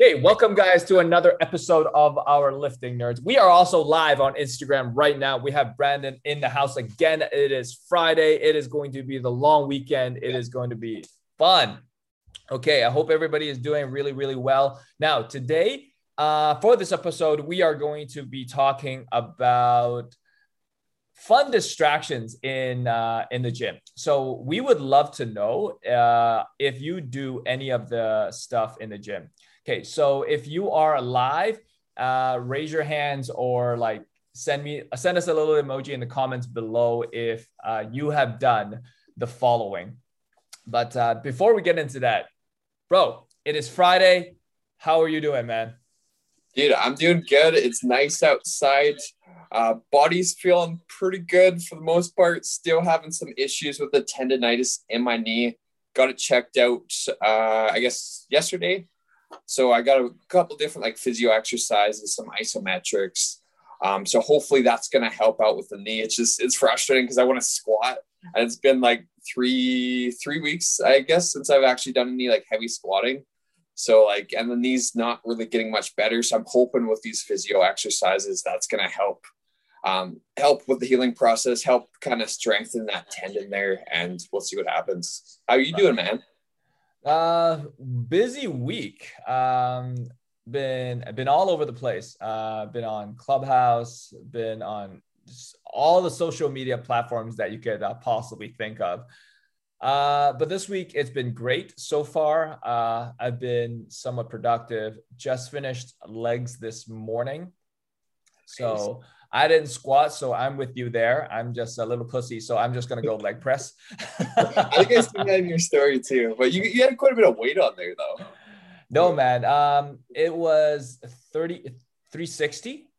Hey, welcome guys to another episode of our Lifting Nerds. We are also live on Instagram right now. We have Brandon in the house again. It is Friday. It is going to be the long weekend. It is going to be fun. Okay, I hope everybody is doing really, really well. Now, today, for this episode, we are going to be talking about fun distractions in the gym. So we would love to know if you do any of the stuff in the gym. Okay, so if you are live, raise your hands or like send us a little emoji in the comments below if you have done the following. But before we get into that, bro, it is Friday. How are you doing, man? Dude, I'm doing good. It's nice outside. Body's feeling pretty good for the most part. Still having some issues with the tendonitis in my knee. Got it checked out, I guess, yesterday. So I got a couple different like physio exercises, some isometrics. So hopefully that's going to help out with the knee. It's frustrating because I want to squat. And it's been like three weeks, I guess, since I've actually done any like heavy squatting. So like, and the knee's not really getting much better. So I'm hoping with these physio exercises, that's going to help, help with the healing process, help kind of strengthen that tendon there. And we'll see what happens. How are you doing, man? Busy week. Been all over the place. Been on Clubhouse, been on all the social media platforms that you could possibly think of. But this week it's been great so far. I've been somewhat productive. Just finished legs this morning. So I didn't squat, so I'm with you there. I'm just a little pussy, so I'm just going to go leg press. I think I see that in your story too, but you had quite a bit of weight on there though. No, man. It was 360,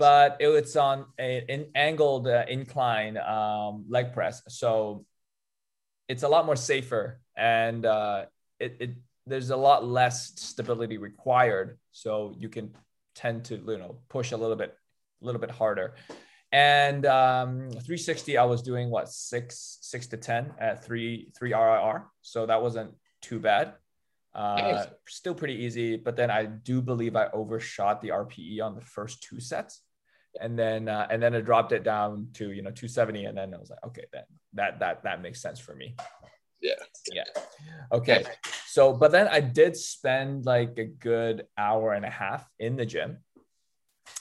but it's on an angled incline leg press. So it's a lot more safer and there's a lot less stability required. So you can tend to, push a little bit harder. And 360, I was doing what, six to 10 at three RIR. So that wasn't too bad. Nice. Still pretty easy. But then I do believe I overshot the RPE on the first two sets. And then I dropped it down to, 270. And then I was like, okay, then that makes sense for me. Yeah. Okay. So, but then I did spend like a good hour and a half in the gym.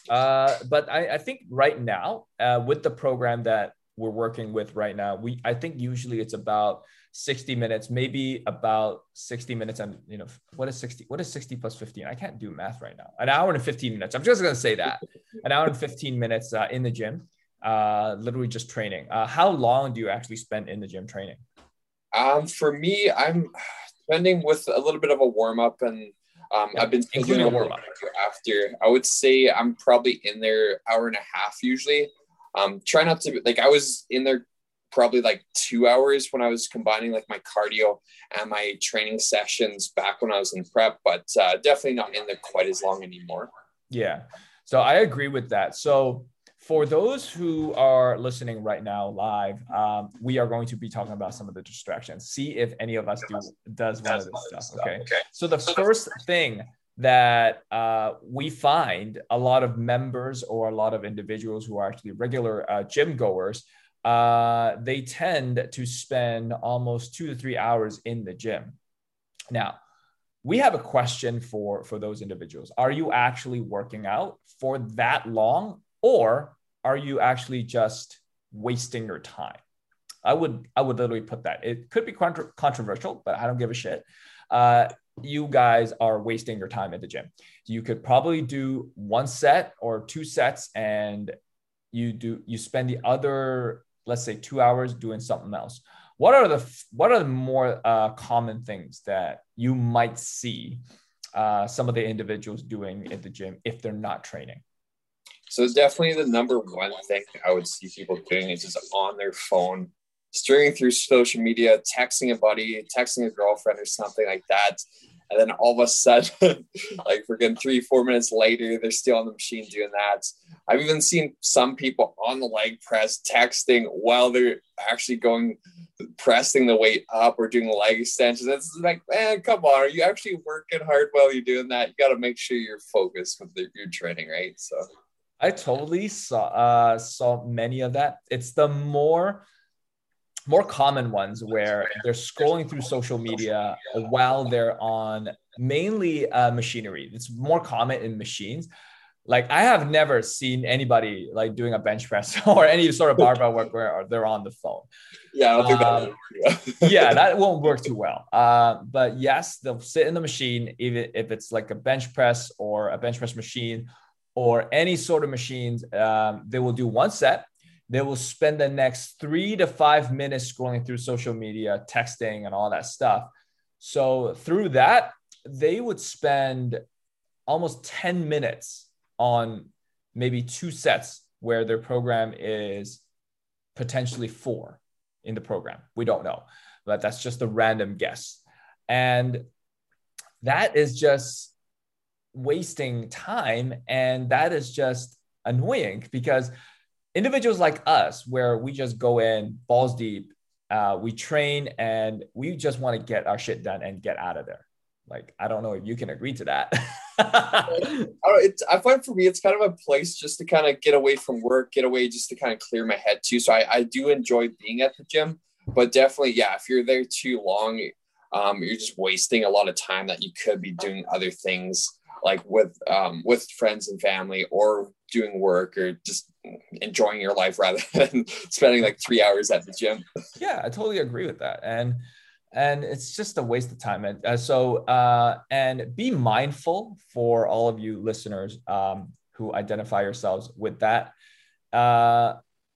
But I think right now with the program that we're working with right now, I think usually it's about 60 minutes, maybe about 60 minutes. And what is 60 plus 15? I can't do math right now. An hour and 15 minutes. I'm just going to say that an hour and 15 minutes in the gym, literally just training. How long do you actually spend in the gym training? For me, I'm spending with a little bit of a warm up, and I've been including a warm up after. I would say I'm probably in there hour and a half usually. Try not to I was in there probably like 2 hours when I was combining like my cardio and my training sessions back when I was in prep, but definitely not in there quite as long anymore. Yeah, so I agree with that. So. For those who are listening right now live, we are going to be talking about some of the distractions. See if any of us does one of this stuff, okay? So the first thing that we find a lot of members or a lot of individuals who are actually regular gym goers, they tend to spend almost 2 to 3 hours in the gym. Now, we have a question for those individuals. Are you actually working out for that long? Or are you actually just wasting your time? I would literally put that. It could be controversial, but I don't give a shit. You guys are wasting your time at the gym. You could probably do one set or two sets, and you spend the other, let's say, 2 hours doing something else. What are the more common things that you might see some of the individuals doing at the gym if they're not training? So definitely the number one thing I would see people doing is just on their phone, streaming through social media, texting a buddy, texting a girlfriend or something like that. And then all of a sudden, like freaking 3-4 minutes later, they're still on the machine doing that. I've even seen some people on the leg press texting while they're actually going, pressing the weight up or doing leg extensions. It's like, man, come on. Are you actually working hard while you're doing that? You got to make sure you're focused with your training, right? So I totally saw many of that. It's the more common ones where they're scrolling through social media while they're on mainly machinery. It's more common in machines. Like I have never seen anybody like doing a bench press or any sort of barbell work where they're on the phone. Yeah, I don't think that yeah, that won't work too well. But yes, they'll sit in the machine, even if it's like a bench press or a bench press machine or any sort of machines. They will do one set. They will spend the next 3 to 5 minutes scrolling through social media, texting and all that stuff. So through that, they would spend almost 10 minutes on maybe 2 sets where their program is potentially 4 in the program. We don't know, but that's just a random guess. And that is just wasting time. And that is just annoying because individuals like us, where we just go in balls deep, we train and we just want to get our shit done and get out of there. Like, I don't know if you can agree to that. I find for me, it's kind of a place just to kind of get away from work, get away just to kind of clear my head too. So I do enjoy being at the gym, but definitely, yeah, if you're there too long, you're just wasting a lot of time that you could be doing other things like with friends and family or doing work or just enjoying your life rather than spending like 3 hours at the gym. Yeah, I totally agree with that. And it's just a waste of time. And so be mindful for all of you listeners who identify yourselves with that.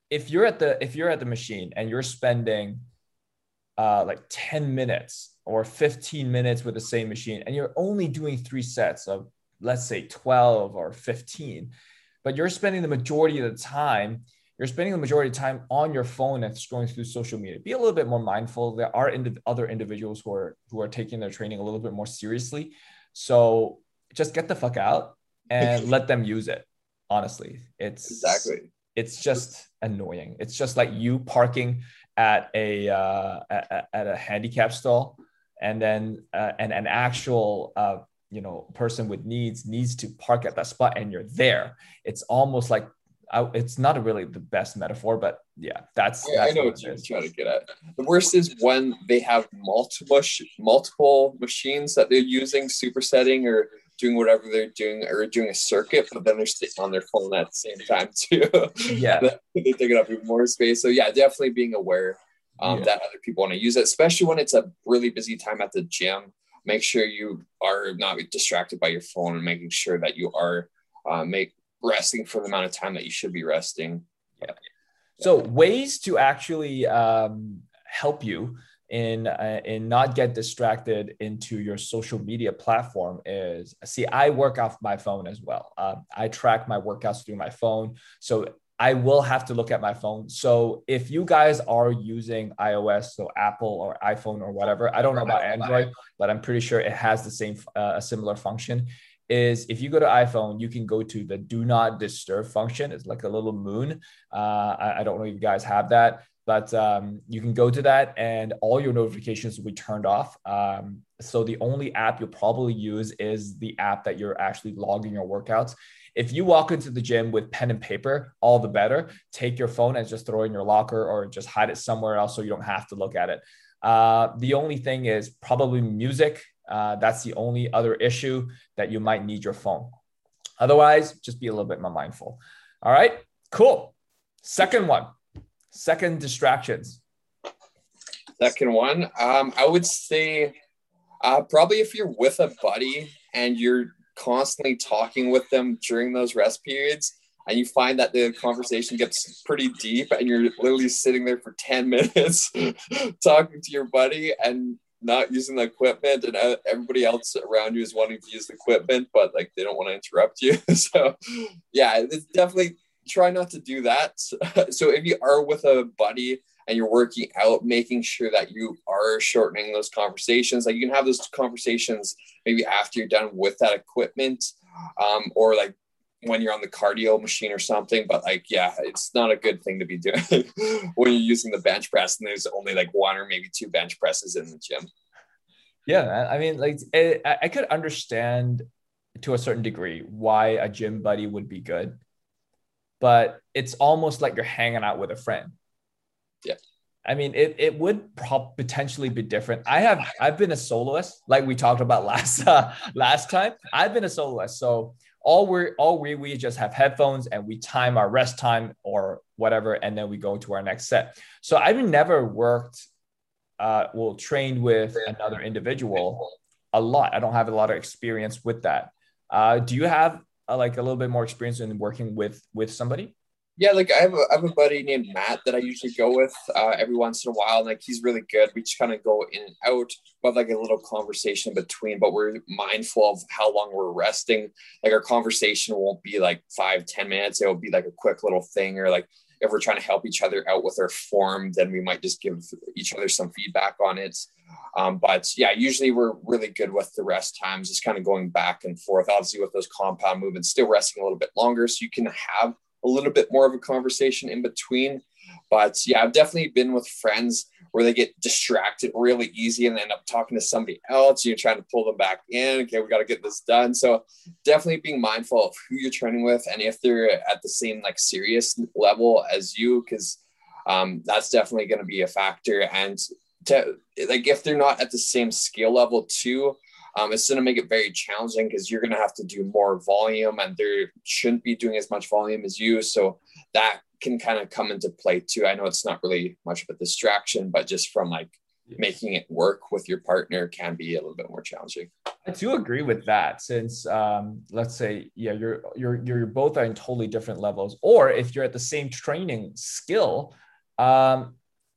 If you're at the machine and you're spending like 10 minutes or 15 minutes with the same machine, and you're only doing 3 sets of, let's say 12 or 15, but you're spending the majority of the time on your phone and scrolling through social media. Be a little bit more mindful. There are other individuals who are taking their training a little bit more seriously. So just get the fuck out and let them use it. Honestly, it's just annoying. It's just like you parking at a handicap stall, and then an actual person with needs to park at that spot, and you're there. It's almost like. It's not really the best metaphor, but yeah, that's I know what you're trying to get at. The worst is when they have multiple machines that they're using, supersetting or doing whatever they're doing, or doing a circuit, but then they're sitting on their phone at the same time too. Yeah, they take it up even more space. So yeah, definitely being aware that other people want to use it, especially when it's a really busy time at the gym. Make sure you are not distracted by your phone and making sure that you are resting for the amount of time that you should be resting. Yeah. So ways to actually help you in not get distracted into your social media platform is, see, I work off my phone as well. I track my workouts through my phone. So I will have to look at my phone. So if you guys are using iOS, so Apple or iPhone or whatever, I don't know about Android, but I'm pretty sure it has the same, a similar function. Is if you go to iPhone, you can go to the do not disturb function. It's like a little moon. I don't know if you guys have that, but you can go to that and all your notifications will be turned off. So the only app you'll probably use is the app that you're actually logging your workouts. If you walk into the gym with pen and paper, all the better. Take your phone and just throw it in your locker or just hide it somewhere else so you don't have to look at it. The only thing is probably music. That's the only other issue that you might need your phone. Otherwise, just be a little bit more mindful. All right, cool. Second distractions. Second one, I would say probably if you're with a buddy and you're constantly talking with them during those rest periods, and you find that the conversation gets pretty deep and you're literally sitting there for 10 minutes talking to your buddy and not using the equipment, and everybody else around you is wanting to use the equipment, but like they don't want to interrupt you. So yeah, it's definitely try not to do that. So if you are with a buddy and you're working out, making sure that you are shortening those conversations. Like you can have those conversations maybe after you're done with that equipment, or like when you're on the cardio machine or something, but like, yeah, it's not a good thing to be doing when you're using the bench press and there's only like one or maybe two bench presses in the gym. Yeah. I mean, like I could understand to a certain degree why a gym buddy would be good, but it's almost like you're hanging out with a friend. Yeah. I mean, it would potentially be different. I've been a soloist, like we talked about last time. I've been a soloist. So we just have headphones and we time our rest time or whatever, and then we go to our next set. So I've never trained with another individual a lot. I don't have a lot of experience with that. Do you have like a little bit more experience in working with somebody? Yeah, like I have a buddy named Matt that I usually go with every once in a while. Like he's really good. We just kind of go in and out, but like a little conversation between, but we're mindful of how long we're resting. Like our conversation won't be like 5-10 minutes. It'll be like a quick little thing, or like if we're trying to help each other out with our form, then we might just give each other some feedback on it. But yeah, usually we're really good with the rest times, just kind of going back and forth. Obviously with those compound movements, still resting a little bit longer, so you can have a little bit more of a conversation in between. But yeah, I've definitely been with friends where they get distracted really easy and end up talking to somebody else. You're trying to pull them back in. Okay, we got to get this done. So definitely being mindful of who you're training with and if they're at the same like serious level as you, because that's definitely going to be a factor. And if they're not at the same skill level too, it's going to make it very challenging because you're going to have to do more volume and they shouldn't be doing as much volume as you. So that can kind of come into play too. I know it's not really much of a distraction, but just from like making it work with your partner can be a little bit more challenging. I do agree with that, since let's say, yeah, you're both are in totally different levels, or if you're at the same training skill,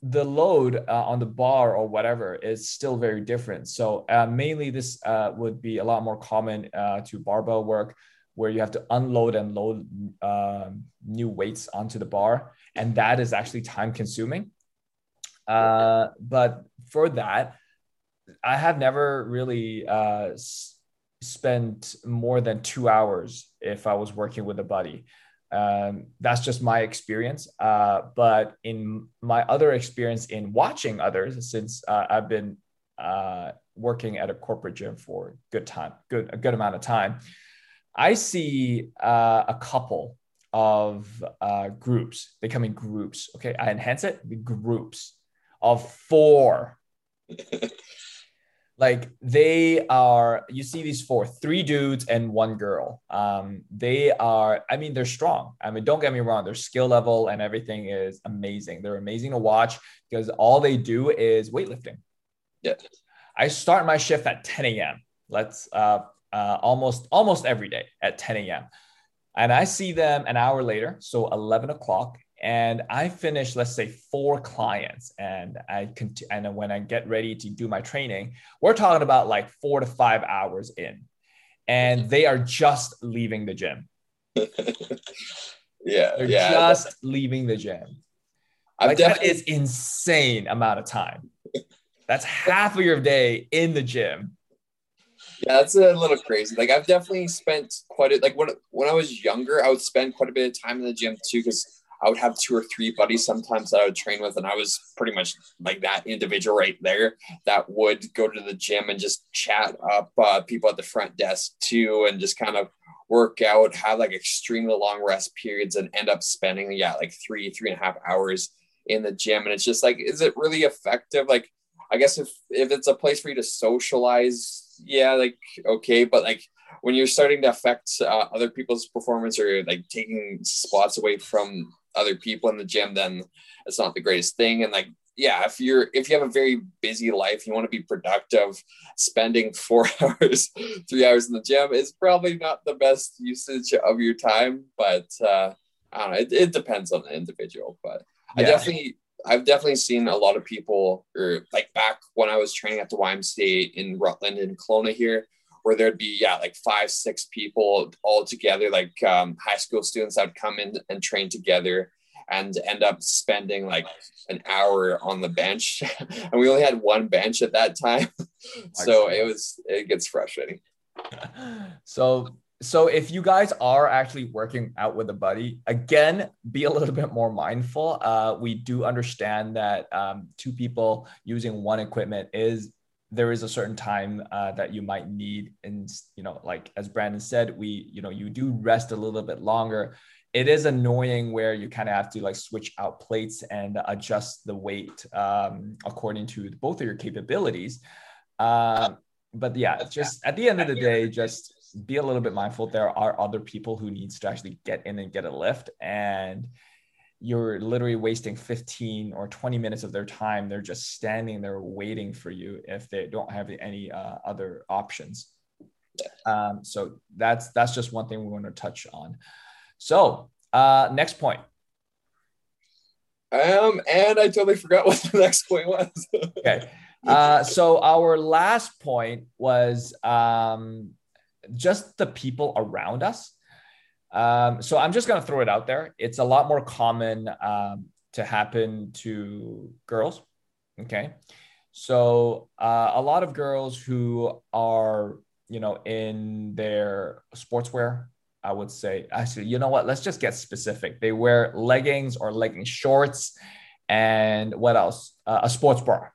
the load on the bar or whatever is still very different. So mainly this would be a lot more common to barbell work, where you have to unload and load new weights onto the bar. And that is actually time consuming. But for that, I have never really spent more than 2 hours if I was working with a buddy. That's just my experience. But in my other experience in watching others, since I've been working at a corporate gym for a good amount of time, I see a couple of groups. They come in groups. Okay, I enhance it. The groups of 4. Like you see these 4, 3 dudes and 1 girl. They're strong. I mean, don't get me wrong. Their skill level and everything is amazing. They're amazing to watch because all they do is weightlifting. Yeah. I start my shift at 10 a.m. Let's almost every day at 10 a.m. And I see them an hour later, so 11 o'clock. And I finish, let's say, 4 clients, and and when I get ready to do my training, we're talking about like 4 to 5 hours in, and they are just leaving the gym. Yeah, they're just leaving the gym. That is insane amount of time. That's half of your day in the gym. Yeah, that's a little crazy. Like I've definitely spent when I was younger, I would spend quite a bit of time in the gym too, because I would have 2 or 3 buddies sometimes that I would train with. And I was pretty much like that individual right there that would go to the gym and just chat up people at the front desk too, and just kind of work out, have like extremely long rest periods, and end up spending, like 3.5 hours in the gym. And it's just like, is it really effective? Like, I guess if it's a place for you to socialize, okay. But like, when you're starting to affect other people's performance, or like taking spots away from other people in the gym, then it's not the greatest thing. And like, yeah, if you have a very busy life, you want to be productive, spending 4 hours, 3 hours in the gym is probably not the best usage of your time, but I don't know, it depends on the individual, but yeah. I've definitely seen a lot of people, or like back when I was training at the YMCA in Rutland and Kelowna here, where there'd be, 5-6 people all together, like high school students that would come in and train together and end up spending like an hour on the bench. And we only had one bench at that time. So it gets frustrating. So So if you guys are actually working out with a buddy, again, be a little bit more mindful. We do understand that two people using one equipment is, there is a certain time that you might need. And, you know, like as Brandon said, you do rest a little bit longer. It is annoying where you kind of have to like switch out plates and adjust the weight according to both of your capabilities. But yeah, just at the end of the day, just be a little bit mindful. There are other people who needs to actually get in and get a lift, and you're literally wasting 15 or 20 minutes of their time. They're just standing there waiting for you if they don't have any other options. So that's just one thing we want to touch on. So next point. And I totally forgot what the next point was. Okay. So our last point was just the people around us. So I'm just going to throw it out there. It's a lot more common to happen to girls. Okay. So a lot of girls who are, in their sportswear, I would say, actually, you know what, let's just get specific. They wear leggings or legging shorts and what else? A sports bra.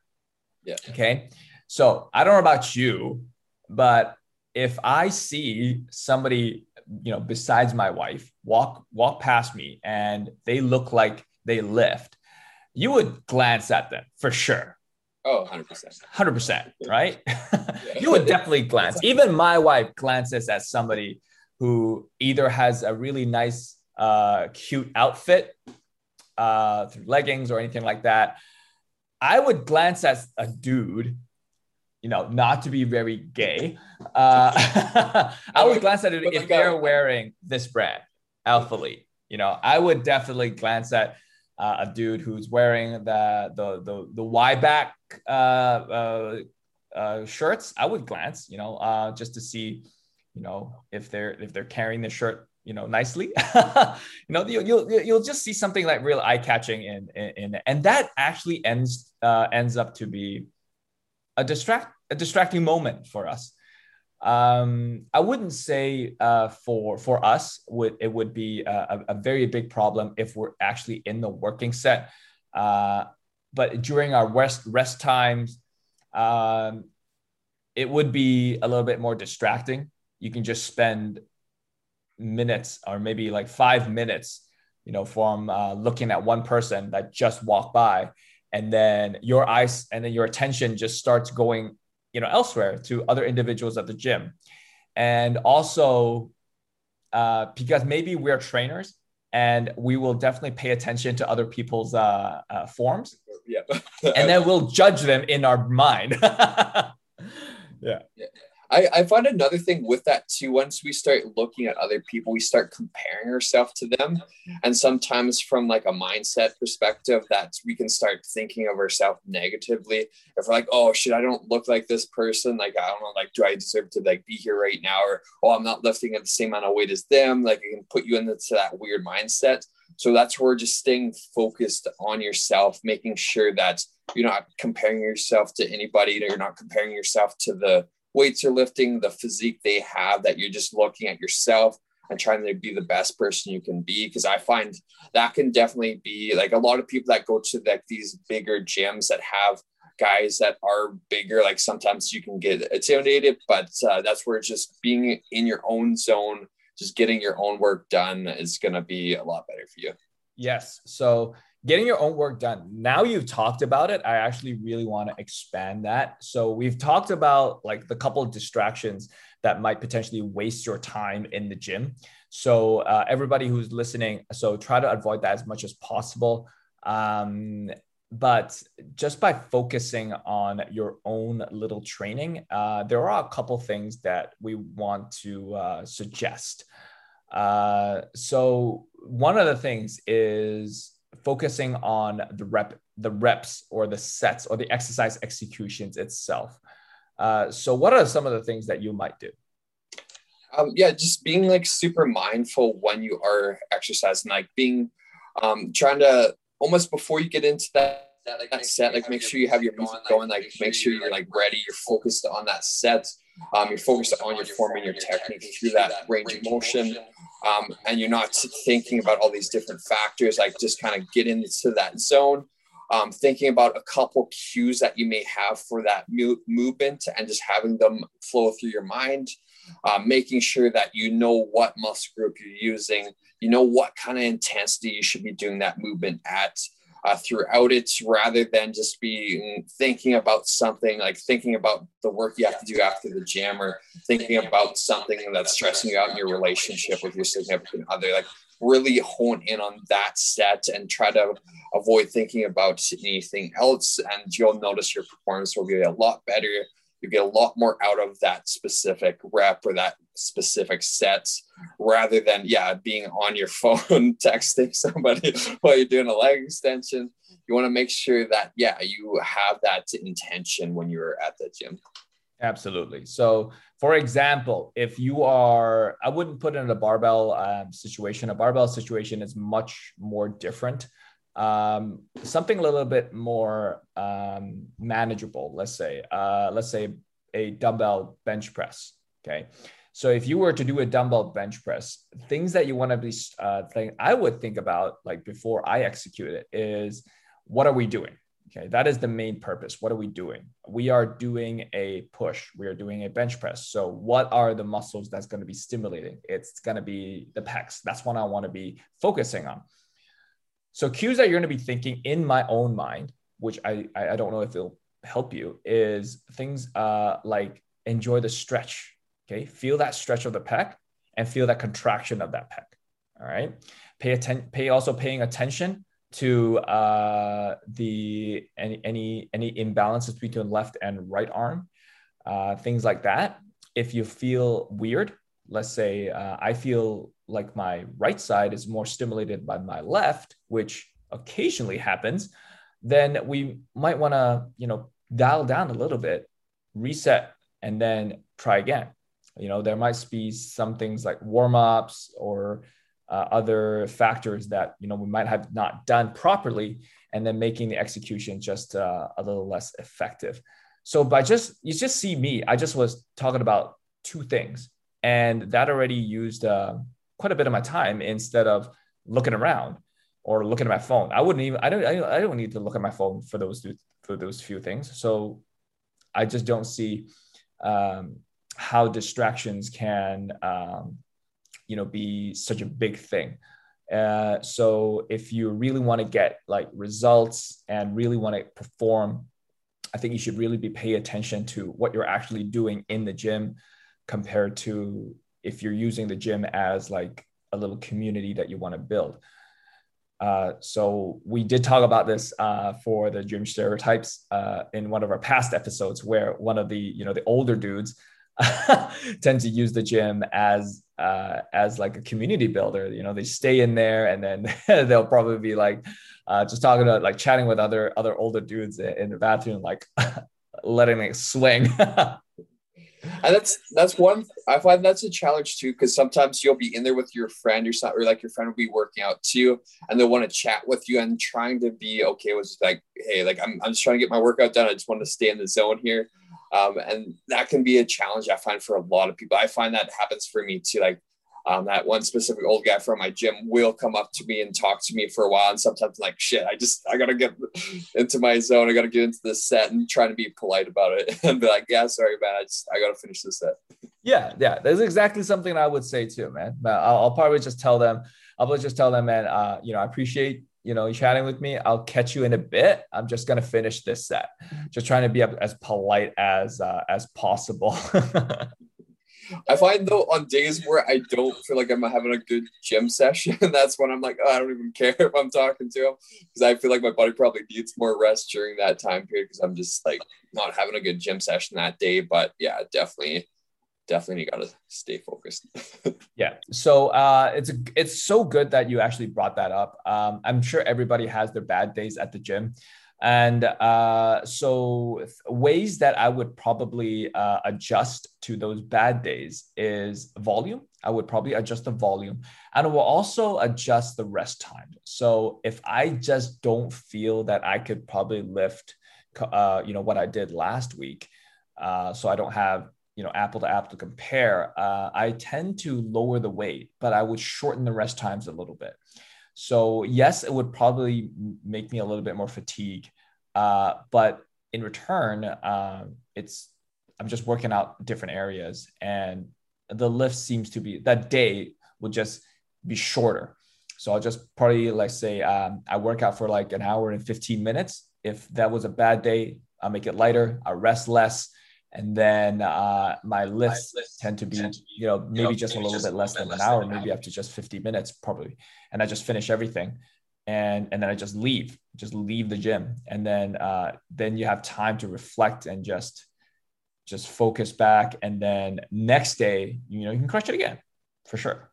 Yeah. Okay. So I don't know about you, but if I see somebody, besides my wife, walk past me and they look like they lift, you would glance at them for sure. Oh, 100%. 100%, right? Yeah. You would definitely glance. Even my wife glances at somebody who either has a really nice, cute outfit, through leggings or anything like that. I would glance at a dude, not to be very gay. I would glance at it if they're wearing this brand, Alphalete. I would definitely glance at a dude who's wearing the Y-back shirts. I would glance, just to see, if they're carrying the shirt, nicely. You'll just see something like real eye-catching and that actually ends up to be a distracting moment for us. I wouldn't say for us it would be a very big problem if we're actually in the working set, but during our rest times, it would be a little bit more distracting. You can just spend minutes or maybe like 5 minutes, from looking at one person that just walked by, and then your attention just starts going, elsewhere to other individuals at the gym. And also because maybe we're trainers and we will definitely pay attention to other people's forms. Yeah. And then we'll judge them in our mind. Yeah. I find another thing with that too, once we start looking at other people, we start comparing ourselves to them. And sometimes from like a mindset perspective, that we can start thinking of ourselves negatively. If we're like, oh shit, I don't look like this person. Like, I don't know, like, do I deserve to like be here right now? Or, oh, I'm not lifting at the same amount of weight as them. Like, it can put you into that weird mindset. So that's where just staying focused on yourself, making sure that you're not comparing yourself to anybody, that you're not comparing yourself to the weights you're lifting, the physique they have, that you're just looking at yourself and trying to be the best person you can be. Because I find that can definitely be like a lot of people that go to like these bigger gyms that have guys that are bigger, like sometimes you can get intimidated, but that's where just being in your own zone, just getting your own work done is going to be a lot better for you. Yes. So getting your own work done. Now you've talked about it. I actually really want to expand that. So we've talked about like the couple of distractions that might potentially waste your time in the gym. So everybody who's listening, so try to avoid that as much as possible. But just by focusing on your own little training, there are a couple things that we want to suggest. So one of the things is focusing on the reps or the sets or the exercise executions itself. So what are some of the things that you might do? Just being like super mindful when you are exercising, like being trying to almost before you get into that set, like make sure you have your movement going, like make sure you're like ready, you're focused on that set. You're focused on your form and your technique through that range of motion. And you're not thinking about all these different factors, like just kind of get into that zone, thinking about a couple cues that you may have for that movement and just having them flow through your mind, making sure that you know what muscle group you're using, you know what kind of intensity you should be doing that movement at throughout it, rather than just being thinking about something, like thinking about the work you have to do after the gym, or thinking about something that's stressing you out in your relationship with your significant other. Like really hone in on that set and try to avoid thinking about anything else, and you'll notice your performance will get a lot better. You get a lot more out of that specific rep or that specific set, rather than, yeah, being on your phone, texting somebody while you're doing a leg extension. You want to make sure that, yeah, you have that intention when you're at the gym. Absolutely. So for example, if you are, I wouldn't put it in a barbell situation. A barbell situation is much more different. Something a little bit more manageable, let's say a dumbbell bench press. Okay, so if you were to do a dumbbell bench press, things that you want to be I would think about, like before I execute it, is what are we doing? Okay, that is the main purpose. What are we doing? We are doing a push. We are doing a bench press. So what are the muscles that's going to be stimulating? It's going to be the pecs. That's what I want to be focusing on. So cues that you're going to be thinking in my own mind, which I don't know if it'll help you, is things like enjoy the stretch. Okay, feel that stretch of the pec and feel that contraction of that pec. All right, paying attention to the any imbalances between left and right arm, things like that. If you feel weird, let's say I feel like my right side is more stimulated by my left, which occasionally happens, then we might want to, dial down a little bit, reset, and then try again. There might be some things like warm-ups or other factors that, we might have not done properly, and then making the execution just a little less effective. So you just see me, I just was talking about two things, and that already used quite a bit of my time instead of looking around or looking at my phone. I don't need to look at my phone for those few things. So I just don't see how distractions can, be such a big thing. So if you really want to get like results and really want to perform, I think you should really be paying attention to what you're actually doing in the gym, compared to if you're using the gym as like a little community that you want to build. So we did talk about this for the gym stereotypes in one of our past episodes, where one of the, the older dudes tend to use the gym as like a community builder. They stay in there, and then they'll probably be like, just talking about like chatting with other older dudes in the bathroom, like letting it swing. And that's one, I find that's a challenge too, because sometimes you'll be in there with your friend, your friend will be working out too, and they'll want to chat with you, and trying to be okay with like, hey, like I'm just trying to get my workout done. I just want to stay in the zone here. And that can be a challenge, I find, for a lot of people. I find that happens for me too. Like that one specific old guy from my gym will come up to me and talk to me for a while. And sometimes I'm like, shit, I got to get into my zone. I got to get into this set, and try to be polite about it and be like, yeah, sorry, man. I got to finish this set. Yeah. That's exactly something I would say too, man. I'll probably just tell them, man, I appreciate, you chatting with me. I'll catch you in a bit. I'm just going to finish this set. Just trying to be as polite as possible. I find though, on days where I don't feel like I'm having a good gym session, that's when I'm like, oh, I don't even care if I'm talking to him, because I feel like my body probably needs more rest during that time period, because I'm just like not having a good gym session that day. But yeah, definitely you got to stay focused. Yeah. So it's so good that you actually brought that up. I'm sure everybody has their bad days at the gym. And so ways that I would probably adjust to those bad days is volume. I would probably adjust the volume, and I will also adjust the rest time. So if I just don't feel that I could probably lift, what I did last week, so I don't have you know, apple to apple to compare, I tend to lower the weight, but I would shorten the rest times a little bit. So yes, it would probably make me a little bit more fatigued, but in return, I'm just working out different areas, and the lift seems to be that day will just be shorter. So I'll just probably, like, say I work out for like an hour and 15 minutes. If that was a bad day, I'll make it lighter. I rest less. And then my lifts tend to be, you know, maybe just a little bit less than an hour, maybe up to just 50 minutes probably. And I just finish everything. And then I just leave the gym. And then you have time to reflect and just focus back. And then next day, you know, you can crush it again for sure.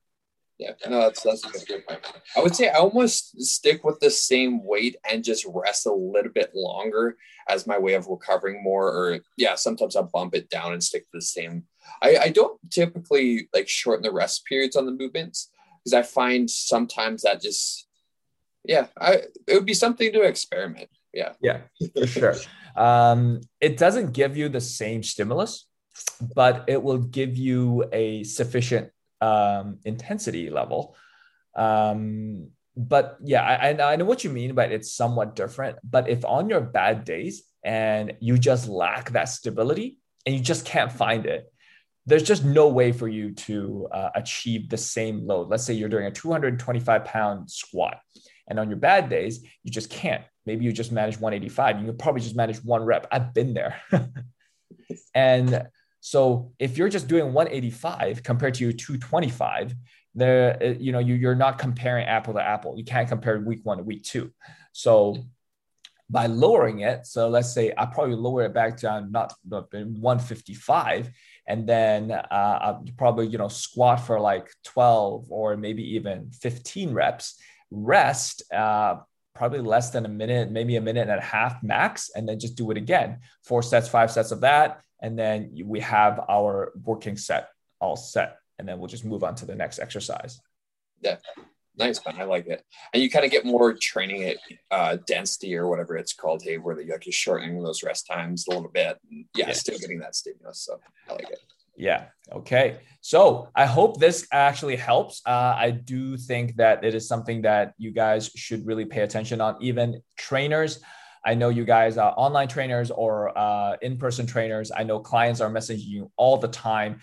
Yeah, no, that's a good point. I would say I almost stick with the same weight and just rest a little bit longer as my way of recovering more. Or yeah, sometimes I'll bump it down and stick to the same. I don't typically like shorten the rest periods on the movements, because I find sometimes that just, yeah, it would be something to experiment. Yeah, for sure. It doesn't give you the same stimulus, but it will give you a sufficient intensity level. But yeah, I know what you mean, but it's somewhat different. But if on your bad days and you just lack that stability and you just can't find it, there's just no way for you to achieve the same load. Let's say you're doing a 225 pound squat, and on your bad days, you just can't. Maybe you just manage 185. You can probably just manage one rep. I've been there. And so if you're just doing 185 compared to your 225, there, you know, you're not comparing apple to apple. You can't compare week one to week two. So by lowering it, so let's say I probably lower it back down, not 155, and then I'll probably, you know, squat for like 12 or maybe even 15 reps, rest, probably less than a minute, maybe a minute and a half max, and then just do it again. 4 sets, 5 sets of that. And then we have our working set all set, and then we'll just move on to the next exercise. Yeah, nice, man. I like it. And you kind of get more training at density or whatever it's called, hey, where you're just shortening those rest times a little bit. And yeah, still getting that stimulus. So I like it. Yeah. Okay. So I hope this actually helps. I do think that it is something that you guys should really pay attention on, even trainers. I know you guys are online trainers or in-person trainers. I know clients are messaging you all the time.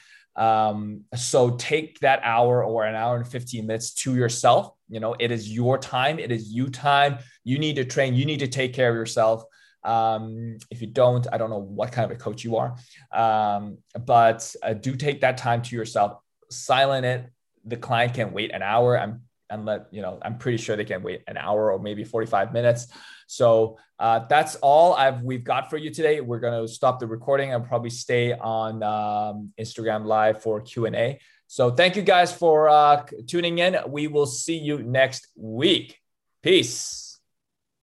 So take that hour or an hour and 15 minutes to yourself. You know, it is your time. It is you time. You need to train. You need to take care of yourself. If you don't, I don't know what kind of a coach you are. But do take that time to yourself. Silent it. The client can wait an hour. I'm pretty sure they can wait an hour or maybe 45 minutes. So that's all we've got for you today. We're going to stop the recording and probably stay on Instagram Live for Q&A. So thank you guys for tuning in. We will see you next week. Peace.